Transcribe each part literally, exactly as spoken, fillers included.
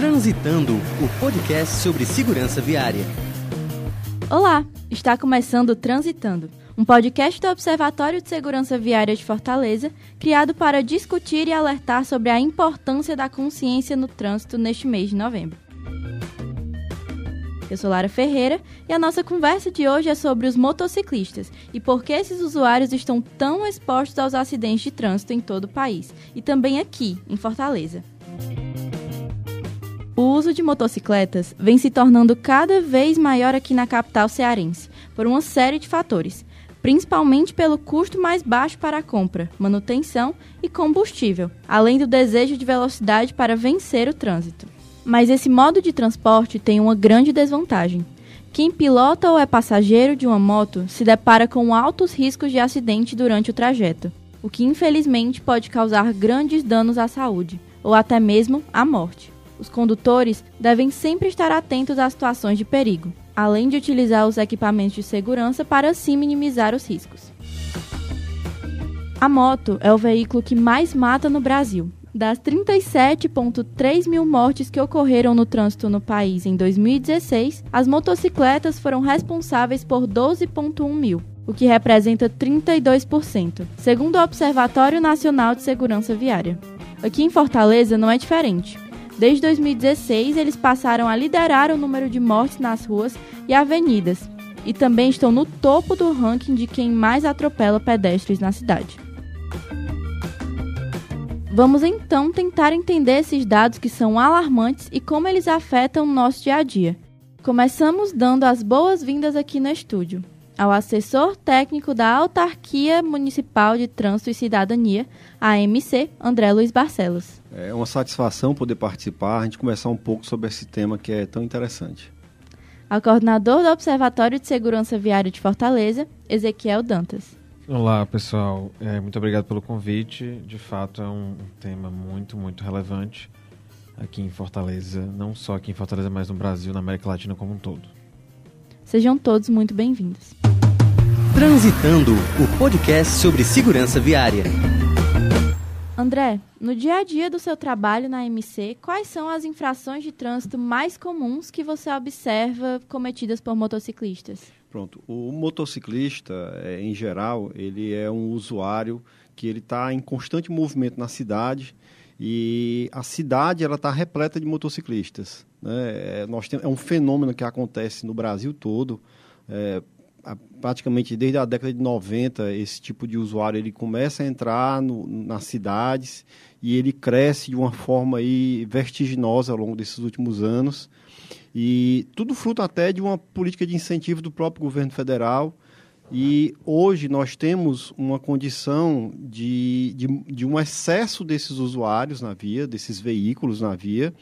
Transitando, o podcast sobre segurança viária. Olá, está começando o Transitando, um podcast do Observatório de Segurança Viária de Fortaleza, criado para discutir e alertar sobre a importância da consciência no trânsito neste mês de novembro. Eu sou Lara Ferreira e a nossa conversa de hoje é sobre os motociclistas e por que esses usuários estão tão expostos aos acidentes de trânsito em todo o país e também aqui, em Fortaleza. O uso de motocicletas vem se tornando cada vez maior aqui na capital cearense, por uma série de fatores, principalmente pelo custo mais baixo para a compra, manutenção e combustível, além do desejo de velocidade para vencer o trânsito. Mas esse modo de transporte tem uma grande desvantagem. Quem pilota ou é passageiro de uma moto se depara com altos riscos de acidente durante o trajeto, o que infelizmente pode causar grandes danos à saúde, ou até mesmo à morte. Os condutores devem sempre estar atentos às situações de perigo, além de utilizar os equipamentos de segurança para assim minimizar os riscos. A moto é o veículo que mais mata no Brasil. Das trinta e sete vírgula três mil mortes que ocorreram no trânsito no país em dois mil e dezesseis, as motocicletas foram responsáveis por doze vírgula um mil, o que representa trinta e dois por cento, segundo o Observatório Nacional de Segurança Viária. Aqui em Fortaleza não é diferente. Desde dois mil e dezesseis, eles passaram a liderar o número de mortes nas ruas e avenidas, e também estão no topo do ranking de quem mais atropela pedestres na cidade. Vamos então tentar entender esses dados que são alarmantes e como eles afetam o nosso dia a dia. Começamos dando as boas-vindas aqui no estúdio ao assessor técnico da Autarquia Municipal de Trânsito e Cidadania, A M C, André Luiz Barcelos. É uma satisfação poder participar, a gente conversar um pouco sobre esse tema que é tão interessante. Ao coordenador do Observatório de Segurança Viária de Fortaleza, Ezequiel Dantas. Olá, pessoal. É, muito obrigado pelo convite. De fato, é um tema muito, muito relevante aqui em Fortaleza, não só aqui em Fortaleza, mas no Brasil, na América Latina como um todo. Sejam todos muito bem-vindos. Transitando, o podcast sobre segurança viária. André, no dia a dia do seu trabalho na A M C, quais são as infrações de trânsito mais comuns que você observa cometidas por motociclistas? Pronto, o motociclista, em geral, ele é um usuário que ele está em constante movimento na cidade e a cidade ela está repleta de motociclistas, né? É, nós tem, é um fenômeno que acontece no Brasil todo, é, a, praticamente desde a década de noventa, esse tipo de usuário ele começa a entrar no, nas cidades e ele cresce de uma forma aí vertiginosa ao longo desses últimos anos. E tudo fruto até de uma política de incentivo do próprio governo federal. E hoje nós temos uma condição de, de, de um excesso desses usuários na via, desses veículos na via,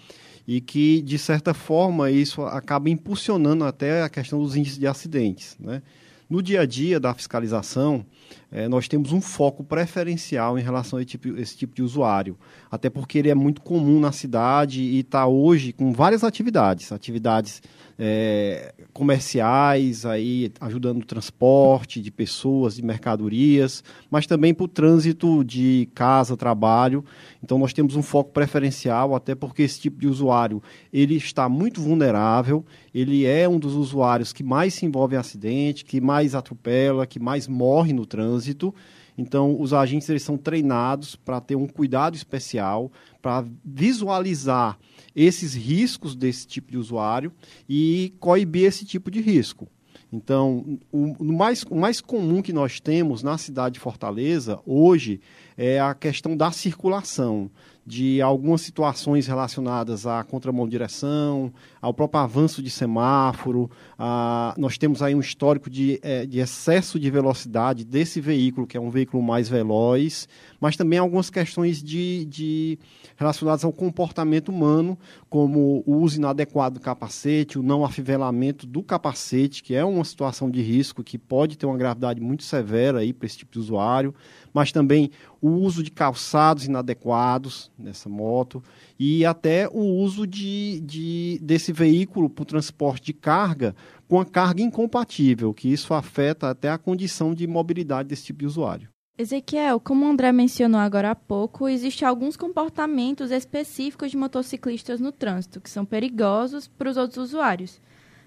e que, de certa forma, isso acaba impulsionando até a questão dos índices de acidentes, né? No dia a dia da fiscalização, eh, nós temos um foco preferencial em relação a esse tipo, esse tipo de usuário, até porque ele é muito comum na cidade e está hoje com várias atividades, atividades eh, comerciais, aí, ajudando o transporte de pessoas, de mercadorias, mas também para o trânsito de casa, trabalho. Então, nós temos um foco preferencial, até porque esse tipo de usuário ele está muito vulnerável, ele é um dos usuários que mais se envolve em acidente, que mais mais atropela, que mais morre no trânsito. Então, os agentes eles são treinados para ter um cuidado especial, para visualizar esses riscos desse tipo de usuário e coibir esse tipo de risco. Então, o mais, o mais comum que nós temos na cidade de Fortaleza hoje é a questão da circulação, de algumas situações relacionadas à contramão de direção, ao próprio avanço de semáforo. A, nós temos aí um histórico de, é, de excesso de velocidade desse veículo, que é um veículo mais veloz, mas também algumas questões de, de, relacionadas ao comportamento humano, como o uso inadequado do capacete, o não afivelamento do capacete, que é uma situação de risco que pode ter uma gravidade muito severa para esse tipo de usuário, mas também o uso de calçados inadequados nessa moto e até o uso de, de, desse veículo para o transporte de carga com a carga incompatível, que isso afeta até a condição de mobilidade desse tipo de usuário. Ezequiel, como o André mencionou agora há pouco, existem alguns comportamentos específicos de motociclistas no trânsito, que são perigosos para os outros usuários,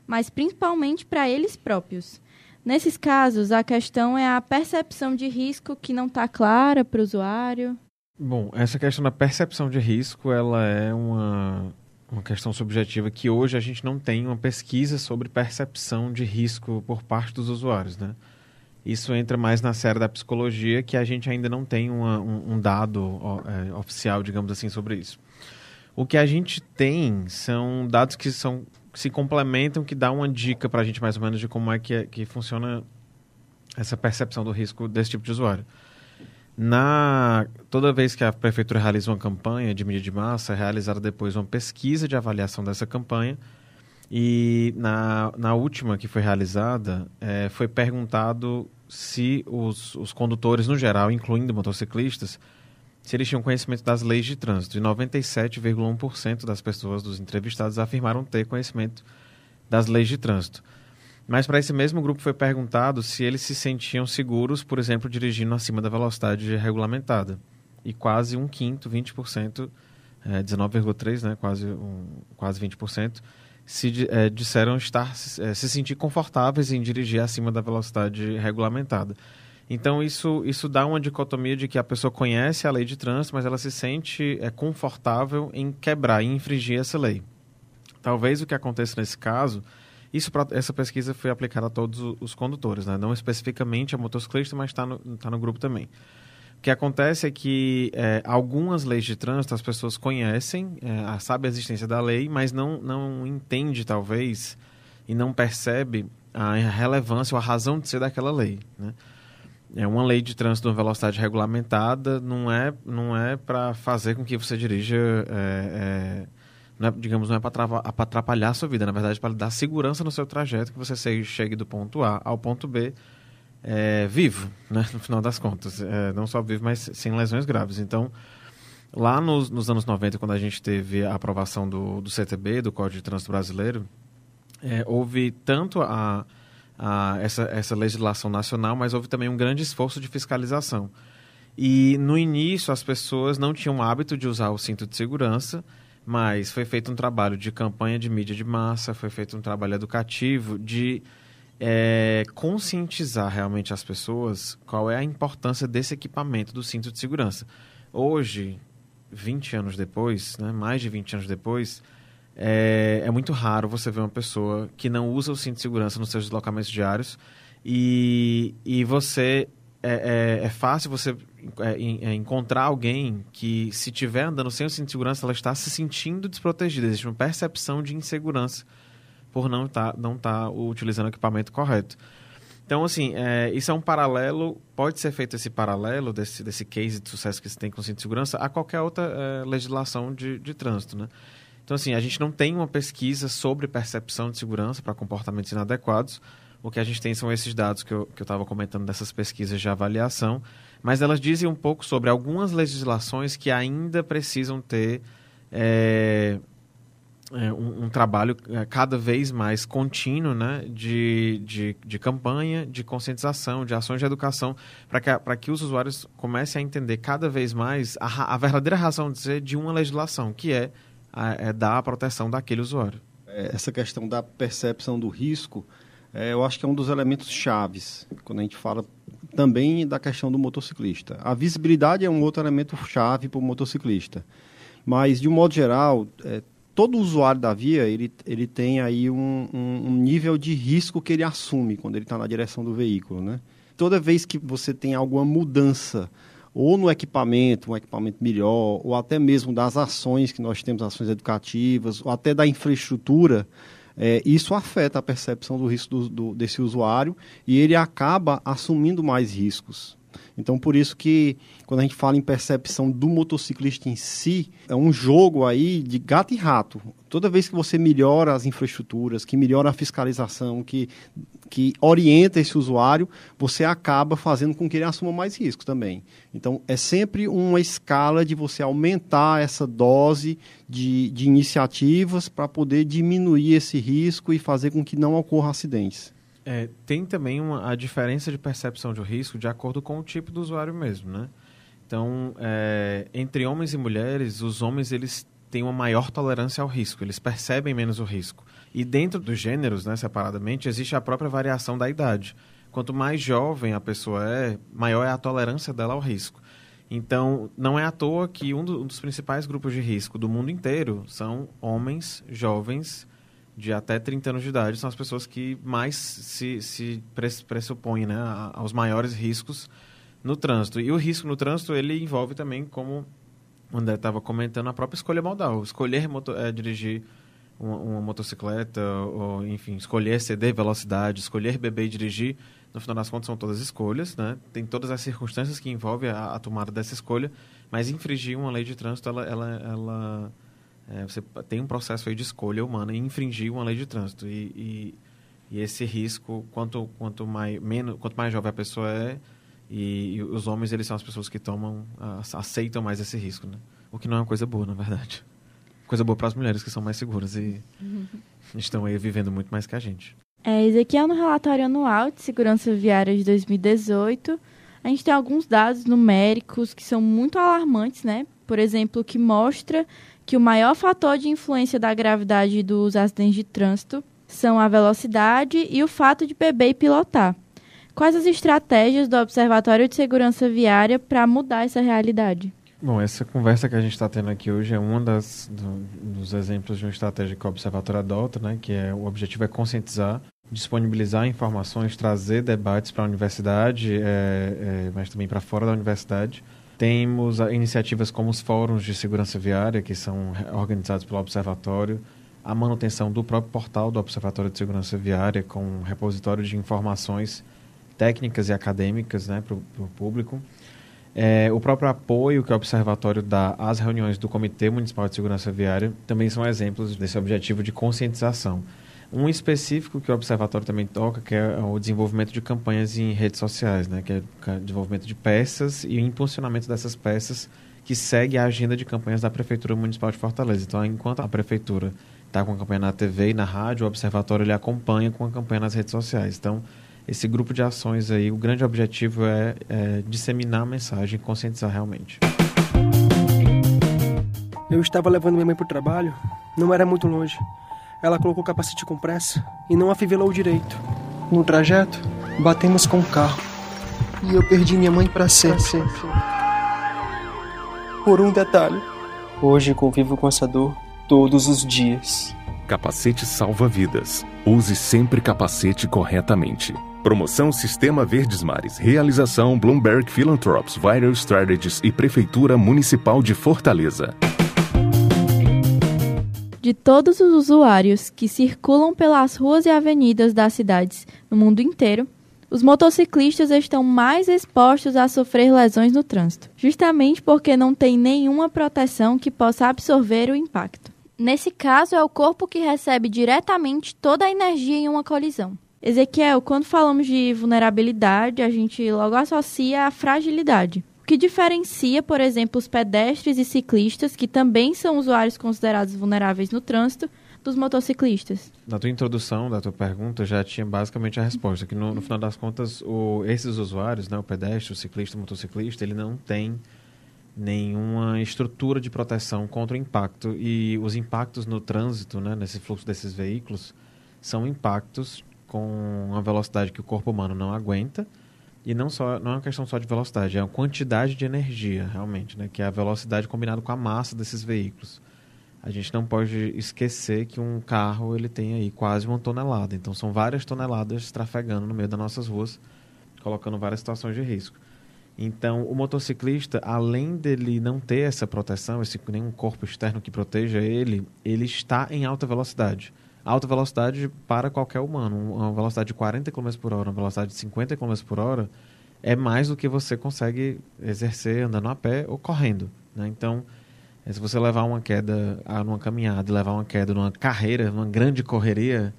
mas principalmente para eles próprios. Nesses casos, a questão é a percepção de risco que não está clara para o usuário. Bom, essa questão da percepção de risco, ela é uma, uma questão subjetiva que hoje a gente não tem uma pesquisa sobre percepção de risco por parte dos usuários, né? Isso entra mais na série da psicologia, que a gente ainda não tem uma, um, um dado é, oficial, digamos assim, sobre isso. O que a gente tem são dados que, são, que se complementam, que dá uma dica para a gente mais ou menos de como é que, que funciona essa percepção do risco desse tipo de usuário. Na, toda vez que a prefeitura realiza uma campanha de mídia de massa, é realizada depois uma pesquisa de avaliação dessa campanha. E na, na última que foi realizada, é, foi perguntado se os, os condutores, no geral, incluindo motociclistas, se eles tinham conhecimento das leis de trânsito. E noventa e sete vírgula um por cento das pessoas, dos entrevistados, afirmaram ter conhecimento das leis de trânsito. Mas para esse mesmo grupo foi perguntado se eles se sentiam seguros, por exemplo, dirigindo acima da velocidade regulamentada. E quase um quinto, vinte por cento, é, dezenove vírgula três por cento, né, quase, um, quase vinte por cento, se é, disseram estar, é, se sentir confortáveis em dirigir acima da velocidade regulamentada. Então, isso, isso dá uma dicotomia de que a pessoa conhece a lei de trânsito, mas ela se sente é, confortável em quebrar, em infringir essa lei. Talvez o que aconteça nesse caso, isso pra, essa pesquisa foi aplicada a todos os condutores, né? Não especificamente a motociclista, mas está no, tá no grupo também. O que acontece é que é, algumas leis de trânsito as pessoas conhecem, é, sabem a existência da lei, mas não, não entende, talvez, e não percebe a relevância ou a razão de ser daquela lei, né? É uma lei de trânsito de velocidade regulamentada não é, não é para fazer com que você dirija, é, é, não é, digamos, não é para atrapalhar a sua vida, na verdade, para dar segurança no seu trajeto, que você chegue do ponto A ao ponto B, É, vivo, né? No final das contas, é, não só vivo, mas sem lesões graves. Então, lá nos, nos anos noventa, quando a gente teve a aprovação do, do C T B, do Código de Trânsito Brasileiro, é, houve tanto a, a, essa, essa legislação nacional, mas houve também um grande esforço de fiscalização. E no início as pessoas não tinham o hábito de usar o cinto de segurança, mas foi feito um trabalho de campanha de mídia de massa, foi feito um trabalho educativo de É, conscientizar realmente as pessoas qual é a importância desse equipamento do cinto de segurança. Hoje, vinte anos depois, né, mais de vinte anos depois, é, é muito raro você ver uma pessoa que não usa o cinto de segurança nos seus deslocamentos diários e, e você é, é, é fácil você é, é encontrar alguém que, se estiver andando sem o cinto de segurança, ela está se sentindo desprotegida. Existe uma percepção de insegurança por não estar tá, não tá utilizando o equipamento correto. Então, assim, é, isso é um paralelo, pode ser feito esse paralelo desse, desse case de sucesso que se tem com o cinto de segurança a qualquer outra é, legislação de, de trânsito, né? Então, assim, a gente não tem uma pesquisa sobre percepção de segurança para comportamentos inadequados. O que a gente tem são esses dados que eu estava comentando dessas pesquisas de avaliação, mas elas dizem um pouco sobre algumas legislações que ainda precisam ter... É, Um, um trabalho cada vez mais contínuo, né, de, de, de campanha, de conscientização, de ações de educação, para que, para que os usuários comecem a entender cada vez mais a, a verdadeira razão de ser de uma legislação, que é, a, é dar a proteção daquele usuário. Essa questão da percepção do risco, é, eu acho que é um dos elementos chaves, quando a gente fala também da questão do motociclista. A visibilidade é um outro elemento chave para o motociclista, mas, de um modo geral... É, todo usuário da via, ele, ele tem aí um, um, um nível de risco que ele assume quando ele está na direção do veículo, né? Toda vez que você tem alguma mudança, ou no equipamento, um equipamento melhor, ou até mesmo das ações que nós temos, ações educativas, ou até da infraestrutura, é, isso afeta a percepção do risco do, do, desse usuário e ele acaba assumindo mais riscos. Então, por isso que, quando a gente fala em percepção do motociclista em si, é um jogo aí de gato e rato. Toda vez que você melhora as infraestruturas, que melhora a fiscalização, que, que orienta esse usuário, você acaba fazendo com que ele assuma mais risco também. Então, é sempre uma escala de você aumentar essa dose de, de iniciativas para poder diminuir esse risco e fazer com que não ocorra acidentes. É, tem também uma, a diferença de percepção de risco de acordo com o tipo do usuário mesmo, né? Então, é, entre homens e mulheres, os homens eles têm uma maior tolerância ao risco, eles percebem menos o risco. E dentro dos gêneros, né, separadamente, existe a própria variação da idade. Quanto mais jovem a pessoa é, maior é a tolerância dela ao risco. Então, não é à toa que um, do, um dos principais grupos de risco do mundo inteiro são homens jovens de até trinta anos de idade, são as pessoas que mais se, se pressupõem, né, aos maiores riscos no trânsito. E o risco no trânsito, ele envolve também, como o André estava comentando, a própria escolha modal. Escolher moto, é, dirigir uma, uma motocicleta, ou, enfim, escolher ceder velocidade, escolher beber e dirigir, no final das contas são todas escolhas, né? Tem todas as circunstâncias que envolvem a, a tomada dessa escolha, mas infringir uma lei de trânsito, ela... ela, ela é, você tem um processo aí de escolha humana e infringir uma lei de trânsito. E, e, e esse risco, quanto, quanto, mais, menos, quanto mais jovem a pessoa é, E, e os homens, eles são as pessoas que tomam, aceitam mais esse risco, né? O que não é uma coisa boa, na verdade. Coisa boa para as mulheres, que são mais seguras e uhum. estão aí vivendo muito mais que a gente. É, Ezequiel, no relatório anual de segurança viária de dois mil e dezoito, a gente tem alguns dados numéricos que são muito alarmantes, né? Por exemplo, que mostra que o maior fator de influência da gravidade dos acidentes de trânsito são a velocidade e o fato de beber e pilotar. Quais as estratégias do Observatório de Segurança Viária para mudar essa realidade? Bom, essa conversa que a gente está tendo aqui hoje é um das, do, dos exemplos de uma estratégia que o Observatório adota, né, que é, o objetivo é conscientizar, disponibilizar informações, trazer debates para a universidade, é, é, mas também para fora da universidade. Temos iniciativas como os Fóruns de Segurança Viária, que são organizados pelo Observatório, a manutenção do próprio portal do Observatório de Segurança Viária, com um repositório de informações técnicas e acadêmicas, né, para o público. É, o próprio apoio que o Observatório dá às reuniões do Comitê Municipal de Segurança Viária também são exemplos desse objetivo de conscientização. Um específico que o Observatório também toca, que é o desenvolvimento de campanhas em redes sociais, né, que é o desenvolvimento de peças e o impulsionamento dessas peças, que segue a agenda de campanhas da Prefeitura Municipal de Fortaleza. Então, enquanto a Prefeitura está com a campanha na T V e na rádio, o Observatório ele acompanha com a campanha nas redes sociais. Então, esse grupo de ações aí, o grande objetivo é, é disseminar a mensagem, conscientizar realmente. Eu estava levando minha mãe para o trabalho, não era muito longe. Ela colocou o capacete com pressa e não afivelou direito. No trajeto, batemos com o carro e eu perdi minha mãe para sempre. sempre. Por um detalhe. Hoje convivo com essa dor todos os dias. Capacete salva vidas. Use sempre capacete corretamente. Promoção Sistema Verdes Mares. Realização Bloomberg Philanthropies, Vital Strategies e Prefeitura Municipal de Fortaleza. De todos os usuários que circulam pelas ruas e avenidas das cidades no mundo inteiro, os motociclistas estão mais expostos a sofrer lesões no trânsito, justamente porque não tem nenhuma proteção que possa absorver o impacto. Nesse caso, é o corpo que recebe diretamente toda a energia em uma colisão. Ezequiel, quando falamos de vulnerabilidade, a gente logo associa a fragilidade. O que diferencia, por exemplo, os pedestres e ciclistas, que também são usuários considerados vulneráveis no trânsito, dos motociclistas? Na tua introdução, da tua pergunta, já tinha basicamente a resposta, que no, no final das contas, o, esses usuários, né, o pedestre, o ciclista, o motociclista, ele não tem nenhuma estrutura de proteção contra o impacto, e os impactos no trânsito, né, nesse fluxo desses veículos, são impactos com uma velocidade que o corpo humano não aguenta, e não, só, não é uma questão só de velocidade, é uma quantidade de energia, realmente, né, que é a velocidade combinada com a massa desses veículos. A gente não pode esquecer que um carro ele tem aí quase uma tonelada, então são várias toneladas trafegando no meio das nossas ruas, colocando várias situações de risco. Então, o motociclista, além dele não ter essa proteção, esse, nenhum corpo externo que proteja ele, ele está em alta velocidade. Alta velocidade para qualquer humano. Uma velocidade de quarenta quilômetros por hora, uma velocidade de cinquenta quilômetros por hora, é mais do que você consegue exercer andando a pé ou correndo, né? Então, se você levar uma queda numa caminhada, levar uma queda numa carreira, numa grande correria,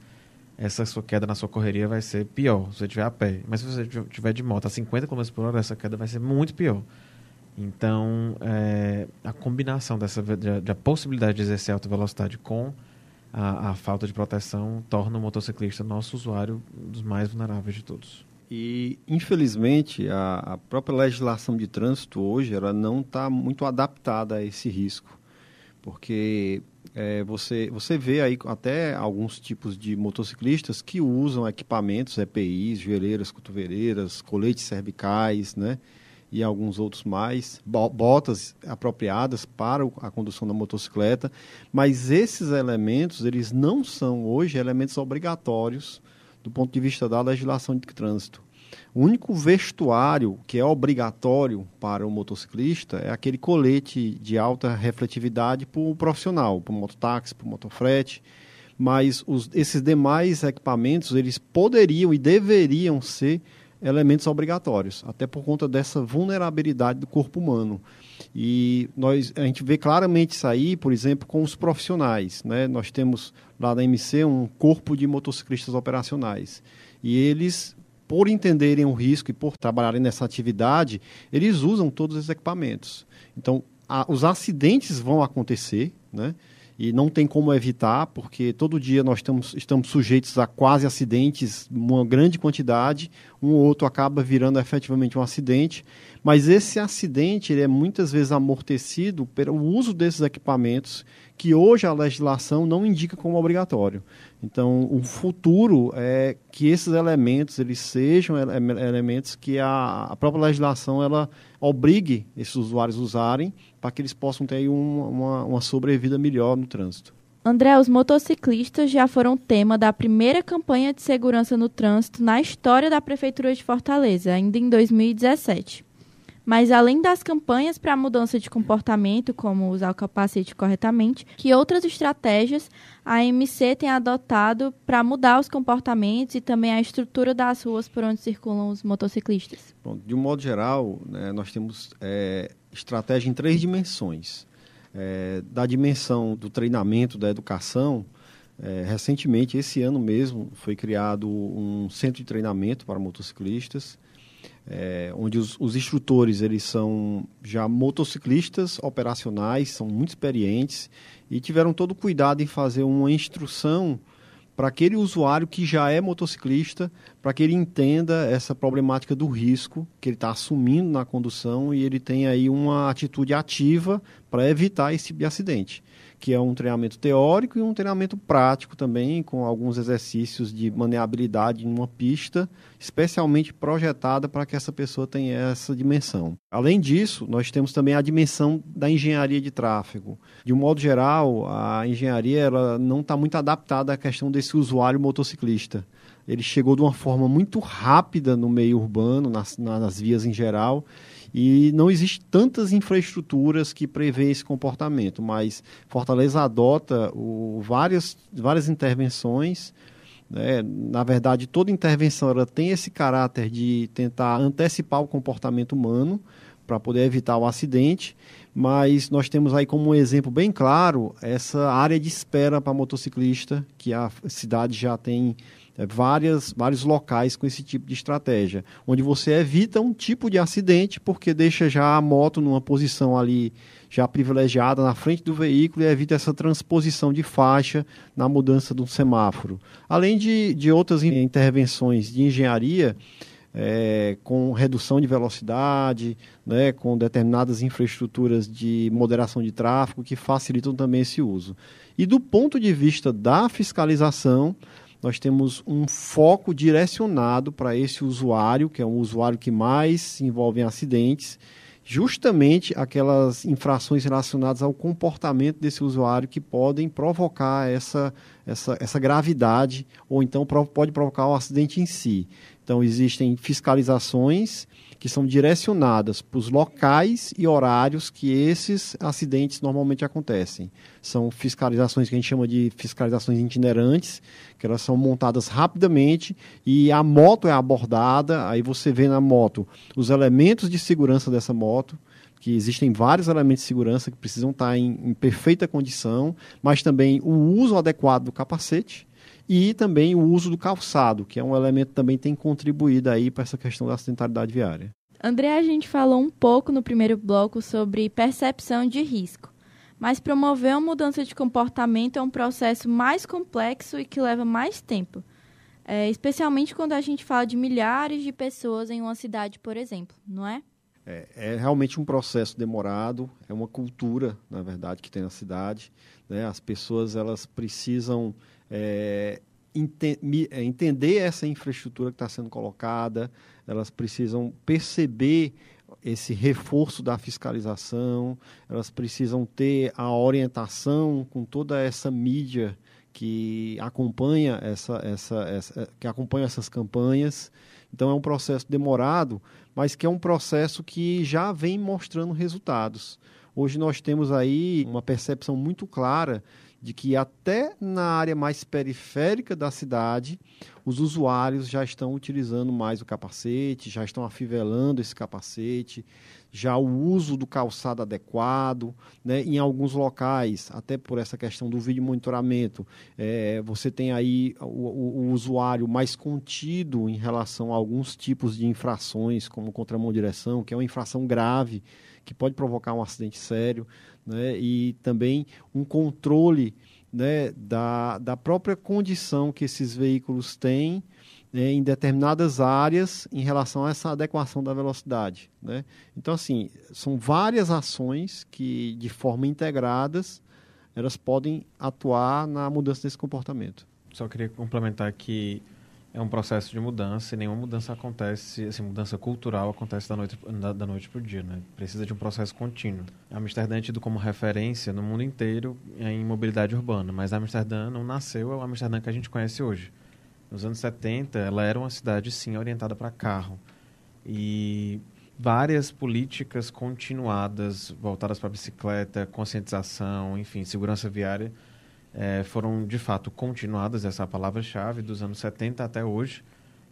essa sua queda na sua correria vai ser pior se você estiver a pé. Mas se você estiver de moto a cinquenta quilômetros por hora, essa queda vai ser muito pior. Então, é, a combinação dessa, de, de a possibilidade de exercer alta velocidade com a, a falta de proteção torna o motociclista, nosso usuário, um dos mais vulneráveis de todos. E, infelizmente, a, a própria legislação de trânsito hoje ela não está muito adaptada a esse risco, porque é, você, você vê aí até alguns tipos de motociclistas que usam equipamentos, E P Is, joelheiras, cotoveleiras, coletes cervicais, né? E alguns outros mais, botas apropriadas para a condução da motocicleta, mas esses elementos, eles não são hoje elementos obrigatórios do ponto de vista da legislação de trânsito. O único vestuário que é obrigatório para o motociclista é aquele colete de alta refletividade para o profissional, para o mototáxi, para o motofrete, mas os, esses demais equipamentos, eles poderiam e deveriam ser elementos obrigatórios, até por conta dessa vulnerabilidade do corpo humano. E nós, a gente vê claramente isso aí, por exemplo, com os profissionais, né? Nós temos lá na A M C um corpo de motociclistas operacionais. E eles, por entenderem o risco e por trabalharem nessa atividade, eles usam todos esses equipamentos. Então, a, os acidentes vão acontecer, né? E não tem como evitar, porque todo dia nós estamos, estamos sujeitos a quase acidentes, uma grande quantidade, um ou outro acaba virando efetivamente um acidente, mas esse acidente ele é muitas vezes amortecido pelo uso desses equipamentos, que hoje a legislação não indica como obrigatório. Então, o futuro é que esses elementos eles sejam ele- elementos que a, a própria legislação ela obrigue esses usuários a usarem para que eles possam ter um, uma, uma sobrevida melhor no trânsito. André, os motociclistas já foram tema da primeira campanha de segurança no trânsito na história da Prefeitura de Fortaleza, ainda em dois mil e dezessete. Mas, além das campanhas para a mudança de comportamento, como usar o capacete corretamente, que outras estratégias a A M C tem adotado para mudar os comportamentos e também a estrutura das ruas por onde circulam os motociclistas? Bom, de um modo geral, né, nós temos é, estratégia em três dimensões. É, da dimensão do treinamento, da educação, é, recentemente, esse ano mesmo, foi criado um centro de treinamento para motociclistas, É, onde os, os instrutores eles são já motociclistas operacionais, são muito experientes e tiveram todo o cuidado em fazer uma instrução para aquele usuário que já é motociclista, para que ele entenda essa problemática do risco que ele está assumindo na condução e ele tem aí uma atitude ativa para evitar esse tipo de acidente, que é um treinamento teórico e um treinamento prático também, com alguns exercícios de maneabilidade em uma pista, especialmente projetada para que essa pessoa tenha essa dimensão. Além disso, nós temos também a dimensão da engenharia de tráfego. De um modo geral, a engenharia ela não está muito adaptada à questão desse usuário motociclista. Ele chegou de uma forma muito rápida no meio urbano, nas, nas vias em geral, e não existe tantas infraestruturas que prevê esse comportamento, mas Fortaleza adota o, várias, várias intervenções, né? Na verdade, toda intervenção ela tem esse caráter de tentar antecipar o comportamento humano para poder evitar o acidente, mas nós temos aí como um exemplo bem claro essa área de espera para motociclista, que a cidade já tem Várias, vários locais com esse tipo de estratégia, onde você evita um tipo de acidente porque deixa já a moto numa posição ali já privilegiada na frente do veículo e evita essa transposição de faixa na mudança de um semáforo. Além de, de outras intervenções de engenharia, É, com redução de velocidade, né, com determinadas infraestruturas de moderação de tráfego que facilitam também esse uso. E do ponto de vista da fiscalização, nós temos um foco direcionado para esse usuário, que é um usuário que mais se envolve em acidentes, justamente aquelas infrações relacionadas ao comportamento desse usuário que podem provocar essa, essa, essa gravidade ou então pode provocar o acidente em si. Então, existem fiscalizações que são direcionadas para os locais e horários que esses acidentes normalmente acontecem. São fiscalizações que a gente chama de fiscalizações itinerantes, que elas são montadas rapidamente e a moto é abordada, aí você vê na moto os elementos de segurança dessa moto, que existem vários elementos de segurança que precisam estar em, em perfeita condição, mas também o uso adequado do capacete, e também o uso do calçado, que é um elemento que também tem contribuído aí para essa questão da acidentalidade viária. André, a gente falou um pouco no primeiro bloco sobre percepção de risco, Mas promover uma mudança de comportamento é um processo mais complexo e que leva mais tempo. É, especialmente quando a gente fala de milhares de pessoas em uma cidade, por exemplo, não é? É, é realmente um processo demorado, é uma cultura, na verdade, que tem na cidade, né? As pessoas elas precisam é, ente- entender essa infraestrutura que está sendo colocada, elas precisam perceber esse reforço da fiscalização, elas precisam ter a orientação com toda essa mídia que acompanha, essa, essa, essa, que acompanha essas campanhas. Então, é um processo demorado, mas que é um processo que já vem mostrando resultados. Hoje nós temos aí uma percepção muito clara de que até na área mais periférica da cidade, os usuários já estão utilizando mais o capacete, já estão afivelando esse capacete, já o uso do calçado adequado, né? Em alguns locais, até por essa questão do vídeo monitoramento, é, você tem aí o, o, o usuário mais contido em relação a alguns tipos de infrações, como contramão de direção, que é uma infração grave, que pode provocar um acidente sério, né? E também um controle, né, da, da própria condição que esses veículos têm, né, em determinadas áreas em relação a essa adequação da velocidade, né? Então, assim, são várias ações que, de forma integradas, elas podem atuar na mudança desse comportamento. Só queria complementar que é um processo de mudança e nenhuma mudança acontece, assim, mudança cultural acontece da noite da, da noite para o dia, né? Precisa de um processo contínuo. Amsterdã é tido como referência no mundo inteiro em mobilidade urbana, mas Amsterdã não nasceu, é o Amsterdã que a gente conhece hoje. Nos anos setenta, ela era uma cidade, sim, orientada para carro. E várias políticas continuadas, voltadas para bicicleta, conscientização, enfim, segurança viária, É, foram, de fato, continuadas, essa palavra-chave, dos anos setenta até hoje,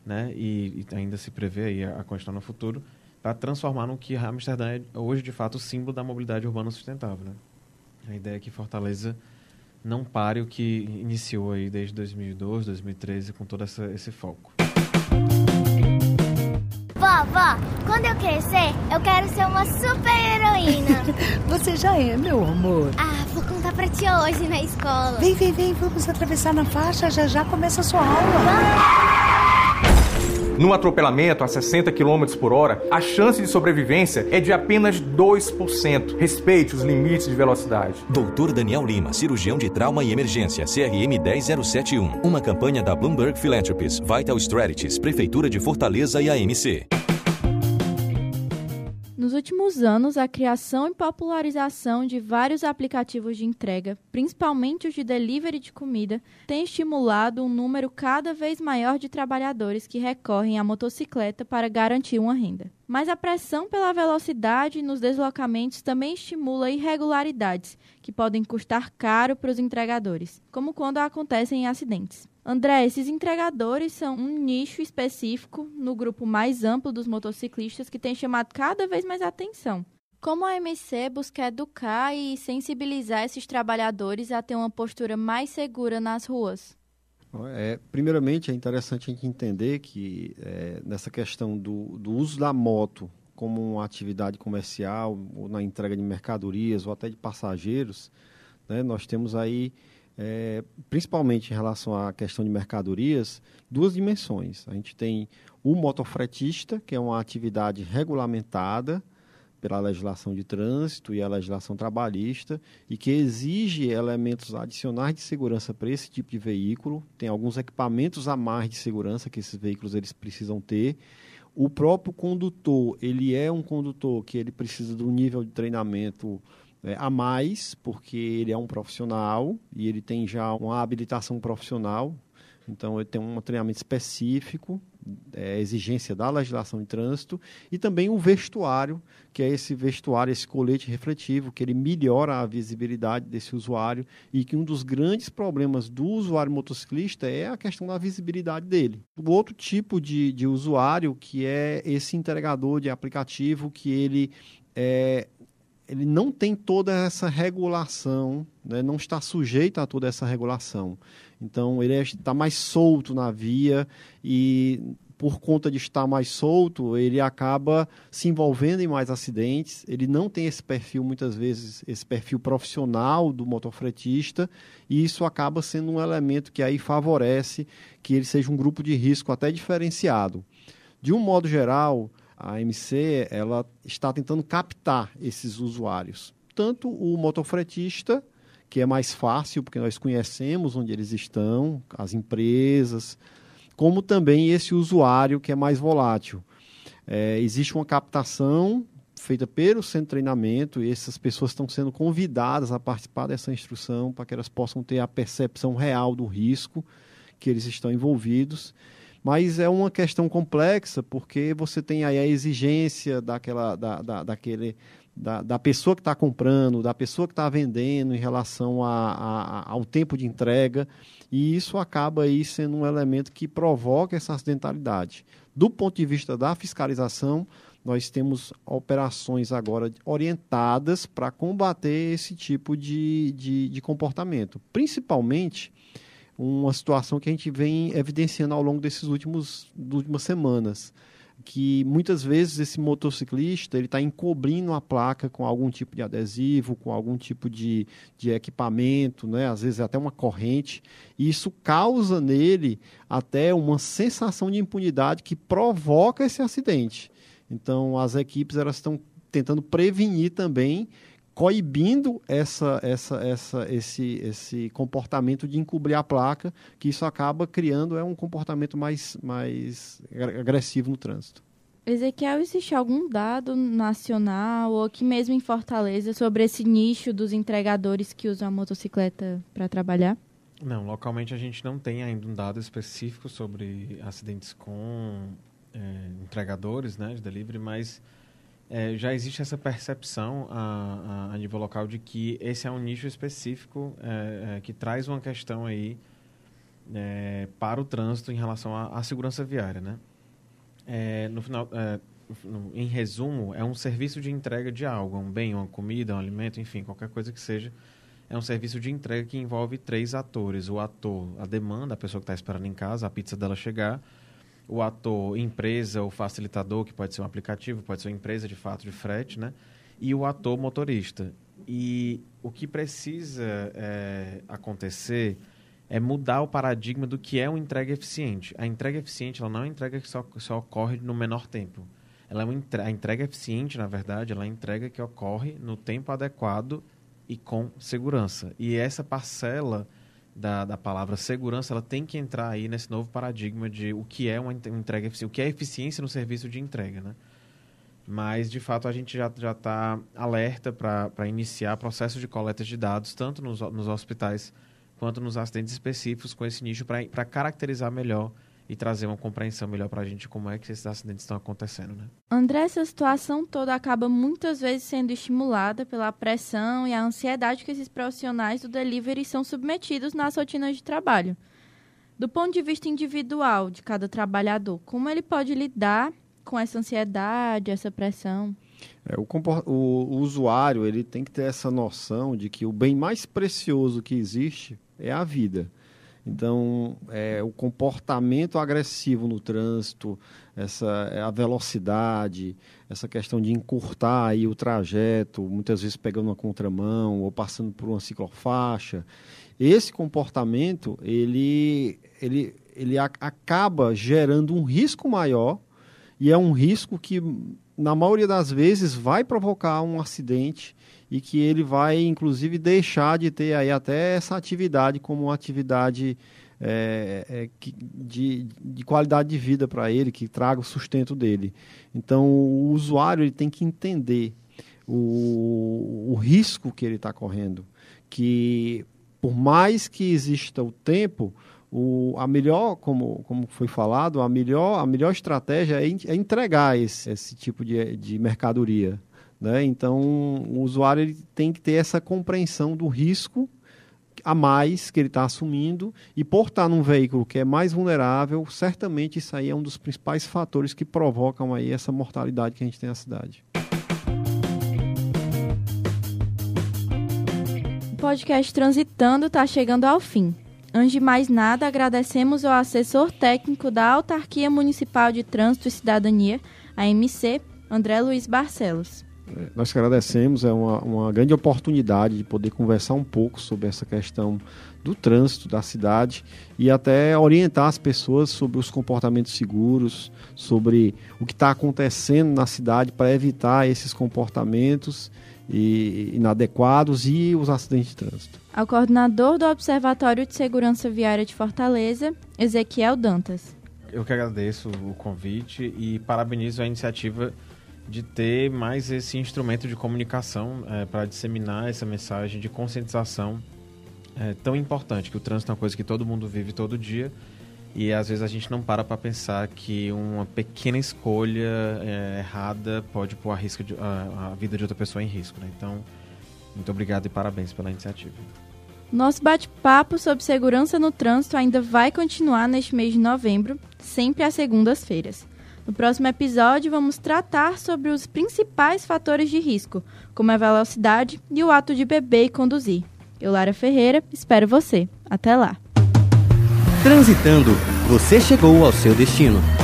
né? e, e ainda se prevê aí a, a questão no futuro, para transformar no que Amsterdã é hoje, de fato, o símbolo da mobilidade urbana sustentável, né? A ideia é que Fortaleza não pare o que iniciou aí desde dois mil e doze, dois mil e treze, com todo essa, esse foco. Vovó, quando eu crescer, eu quero ser uma super heroína. Você já é, meu amor. Ah, vou contar pra ti hoje na escola. Vem, vem, vem, vamos atravessar na faixa, já já começa a sua aula. Vamos. Num atropelamento a sessenta quilômetros por hora, a chance de sobrevivência é de apenas dois por cento. Respeite os limites de velocidade. doutor Daniel Lima, cirurgião de trauma e emergência, C R M dez mil e setenta e um. Uma campanha da Bloomberg Philanthropies, Vital Strategies, Prefeitura de Fortaleza e A M C. Nos últimos anos, a criação e popularização de vários aplicativos de entrega, principalmente os de delivery de comida, tem estimulado um número cada vez maior de trabalhadores que recorrem à motocicleta para garantir uma renda. Mas a pressão pela velocidade nos deslocamentos também estimula irregularidades, que podem custar caro para os entregadores, como quando acontecem acidentes. André, esses entregadores são um nicho específico no grupo mais amplo dos motociclistas que tem chamado cada vez mais atenção. Como a A M C busca educar e sensibilizar esses trabalhadores a ter uma postura mais segura nas ruas? É, primeiramente, é interessante a gente entender que é, nessa questão do, do uso da moto como uma atividade comercial, ou na entrega de mercadorias, ou até de passageiros, né, nós temos aí, É, principalmente em relação à questão de mercadorias, duas dimensões. A gente tem o motofretista, que é uma atividade regulamentada pela legislação de trânsito e a legislação trabalhista, e que exige elementos adicionais de segurança para esse tipo de veículo. Tem alguns equipamentos a mais de segurança que esses veículos eles precisam ter. O próprio condutor, ele é um condutor que ele precisa de um nível de treinamento É, a mais, porque ele é um profissional e ele tem já uma habilitação profissional, então ele tem um treinamento específico, é, exigência da legislação de trânsito, e também o vestuário, que é esse vestuário, esse colete refletivo, que ele melhora a visibilidade desse usuário, e que um dos grandes problemas do usuário motociclista é a questão da visibilidade dele. O outro tipo de, de usuário, que é esse entregador de aplicativo, que ele é... ele não tem toda essa regulação, né? Não está sujeito a toda essa regulação. Então, ele está mais solto na via e por conta de estar mais solto, ele acaba se envolvendo em mais acidentes, ele não tem esse perfil, muitas vezes, esse perfil profissional do motofretista, e isso acaba sendo um elemento que aí favorece que ele seja um grupo de risco até diferenciado. De um modo geral, a A M C ela está tentando captar esses usuários, tanto o motofretista, que é mais fácil, porque nós conhecemos onde eles estão, as empresas, como também esse usuário que é mais volátil. É, existe uma captação feita pelo centro de treinamento e essas pessoas estão sendo convidadas a participar dessa instrução para que elas possam ter a percepção real do risco que eles estão envolvidos. Mas é uma questão complexa porque você tem aí a exigência daquela, da, da, daquele, da, da pessoa que está comprando, da pessoa que está vendendo em relação a, a, ao tempo de entrega. E isso acaba aí sendo um elemento que provoca essa acidentalidade. Do ponto de vista da fiscalização, nós temos operações agora orientadas para combater esse tipo de, de, de comportamento. Principalmente uma situação que a gente vem evidenciando ao longo desses últimos, das últimas semanas, que muitas vezes esse motociclista ele está encobrindo a placa com algum tipo de adesivo, com algum tipo de, de equipamento, né? Às vezes até uma corrente, e isso causa nele até uma sensação de impunidade que provoca esse acidente. Então as equipes elas estão tentando prevenir também, coibindo essa, essa, essa, esse, esse comportamento de encobrir a placa, que isso acaba criando é um comportamento mais, mais agressivo no trânsito. Ezequiel, existe algum dado nacional ou aqui mesmo em Fortaleza sobre esse nicho dos entregadores que usam a motocicleta para trabalhar? Não, localmente a gente não tem ainda um dado específico sobre acidentes com é, entregadores, né, de delivery, mas... É, já existe essa percepção a, a, a nível local de que esse é um nicho específico é, é, que traz uma questão aí é, para o trânsito em relação à segurança viária, né? É, no final, é, no, em resumo, é um serviço de entrega de algo, um bem, uma comida, um alimento, enfim, qualquer coisa que seja. É um serviço de entrega que envolve três atores. O ator, a demanda, a pessoa que está esperando em casa, a pizza dela chegar... o ator empresa ou facilitador, que pode ser um aplicativo, pode ser uma empresa de fato de frete, né? E o ator motorista. E o que precisa é, acontecer é mudar o paradigma do que é uma entrega eficiente. A entrega eficiente ela não é uma entrega que só, só ocorre no menor tempo. Ela é uma entrega, a entrega eficiente, na verdade, ela é a entrega que ocorre no tempo adequado e com segurança. E essa parcela... Da, da palavra segurança, ela tem que entrar aí nesse novo paradigma de o que é uma entrega eficiente, o que é eficiência no serviço de entrega, né? Mas, de fato, a gente já já está alerta para iniciar processo de coleta de dados, tanto nos, nos hospitais quanto nos acidentes específicos com esse nicho, para caracterizar melhor e trazer uma compreensão melhor para a gente como é que esses acidentes estão acontecendo, né? André, essa situação toda acaba muitas vezes sendo estimulada pela pressão e a ansiedade que esses profissionais do delivery são submetidos nas rotinas de trabalho. Do ponto de vista individual de cada trabalhador, como ele pode lidar com essa ansiedade, essa pressão? É, o, comport... o, o usuário ele tem que ter essa noção de que o bem mais precioso que existe é a vida. Então, é, o comportamento agressivo no trânsito, essa, a velocidade, essa questão de encurtar aí o trajeto, muitas vezes pegando uma contramão ou passando por uma ciclofaixa, esse comportamento ele, ele, ele a, acaba gerando um risco maior e é um risco que, na maioria das vezes, vai provocar um acidente e que ele vai, inclusive, deixar de ter aí até essa atividade como uma atividade é, é, de, de qualidade de vida para ele, que traga o sustento dele. Então, o usuário ele tem que entender o, o risco que ele está correndo, que por mais que exista o tempo, o, a melhor, como, como foi falado, a melhor, a melhor estratégia é, é entregar esse, esse tipo de, de mercadoria, né? Então, o usuário ele tem que ter essa compreensão do risco a mais que ele está assumindo e por estar num veículo que é mais vulnerável, certamente isso aí é um dos principais fatores que provocam aí essa mortalidade que a gente tem na cidade. O podcast Transitando está chegando ao fim. Antes de mais nada, agradecemos ao assessor técnico da Autarquia Municipal de Trânsito e Cidadania, A M C, André Luiz Barcelos. Nós agradecemos, é uma, uma grande oportunidade de poder conversar um pouco sobre essa questão do trânsito da cidade e até orientar as pessoas sobre os comportamentos seguros, sobre o que está acontecendo na cidade para evitar esses comportamentos e inadequados e os acidentes de trânsito. Ao coordenador do Observatório de Segurança Viária de Fortaleza, Ezequiel Dantas. Eu que agradeço o convite e parabenizo a iniciativa de ter mais esse instrumento de comunicação é, para disseminar essa mensagem de conscientização é, tão importante, que o trânsito é uma coisa que todo mundo vive todo dia e às vezes a gente não para para pensar que uma pequena escolha é, errada pode pôr a, risco de, a, a vida de outra pessoa em risco, né? Então, muito obrigado e parabéns pela iniciativa. Nosso bate-papo sobre segurança no trânsito ainda vai continuar neste mês de novembro, sempre às segundas-feiras. No próximo episódio, vamos tratar sobre os principais fatores de risco, como a velocidade e o ato de beber e conduzir. Eu, Lara Ferreira, espero você. Até lá. Transitando, você chegou ao seu destino.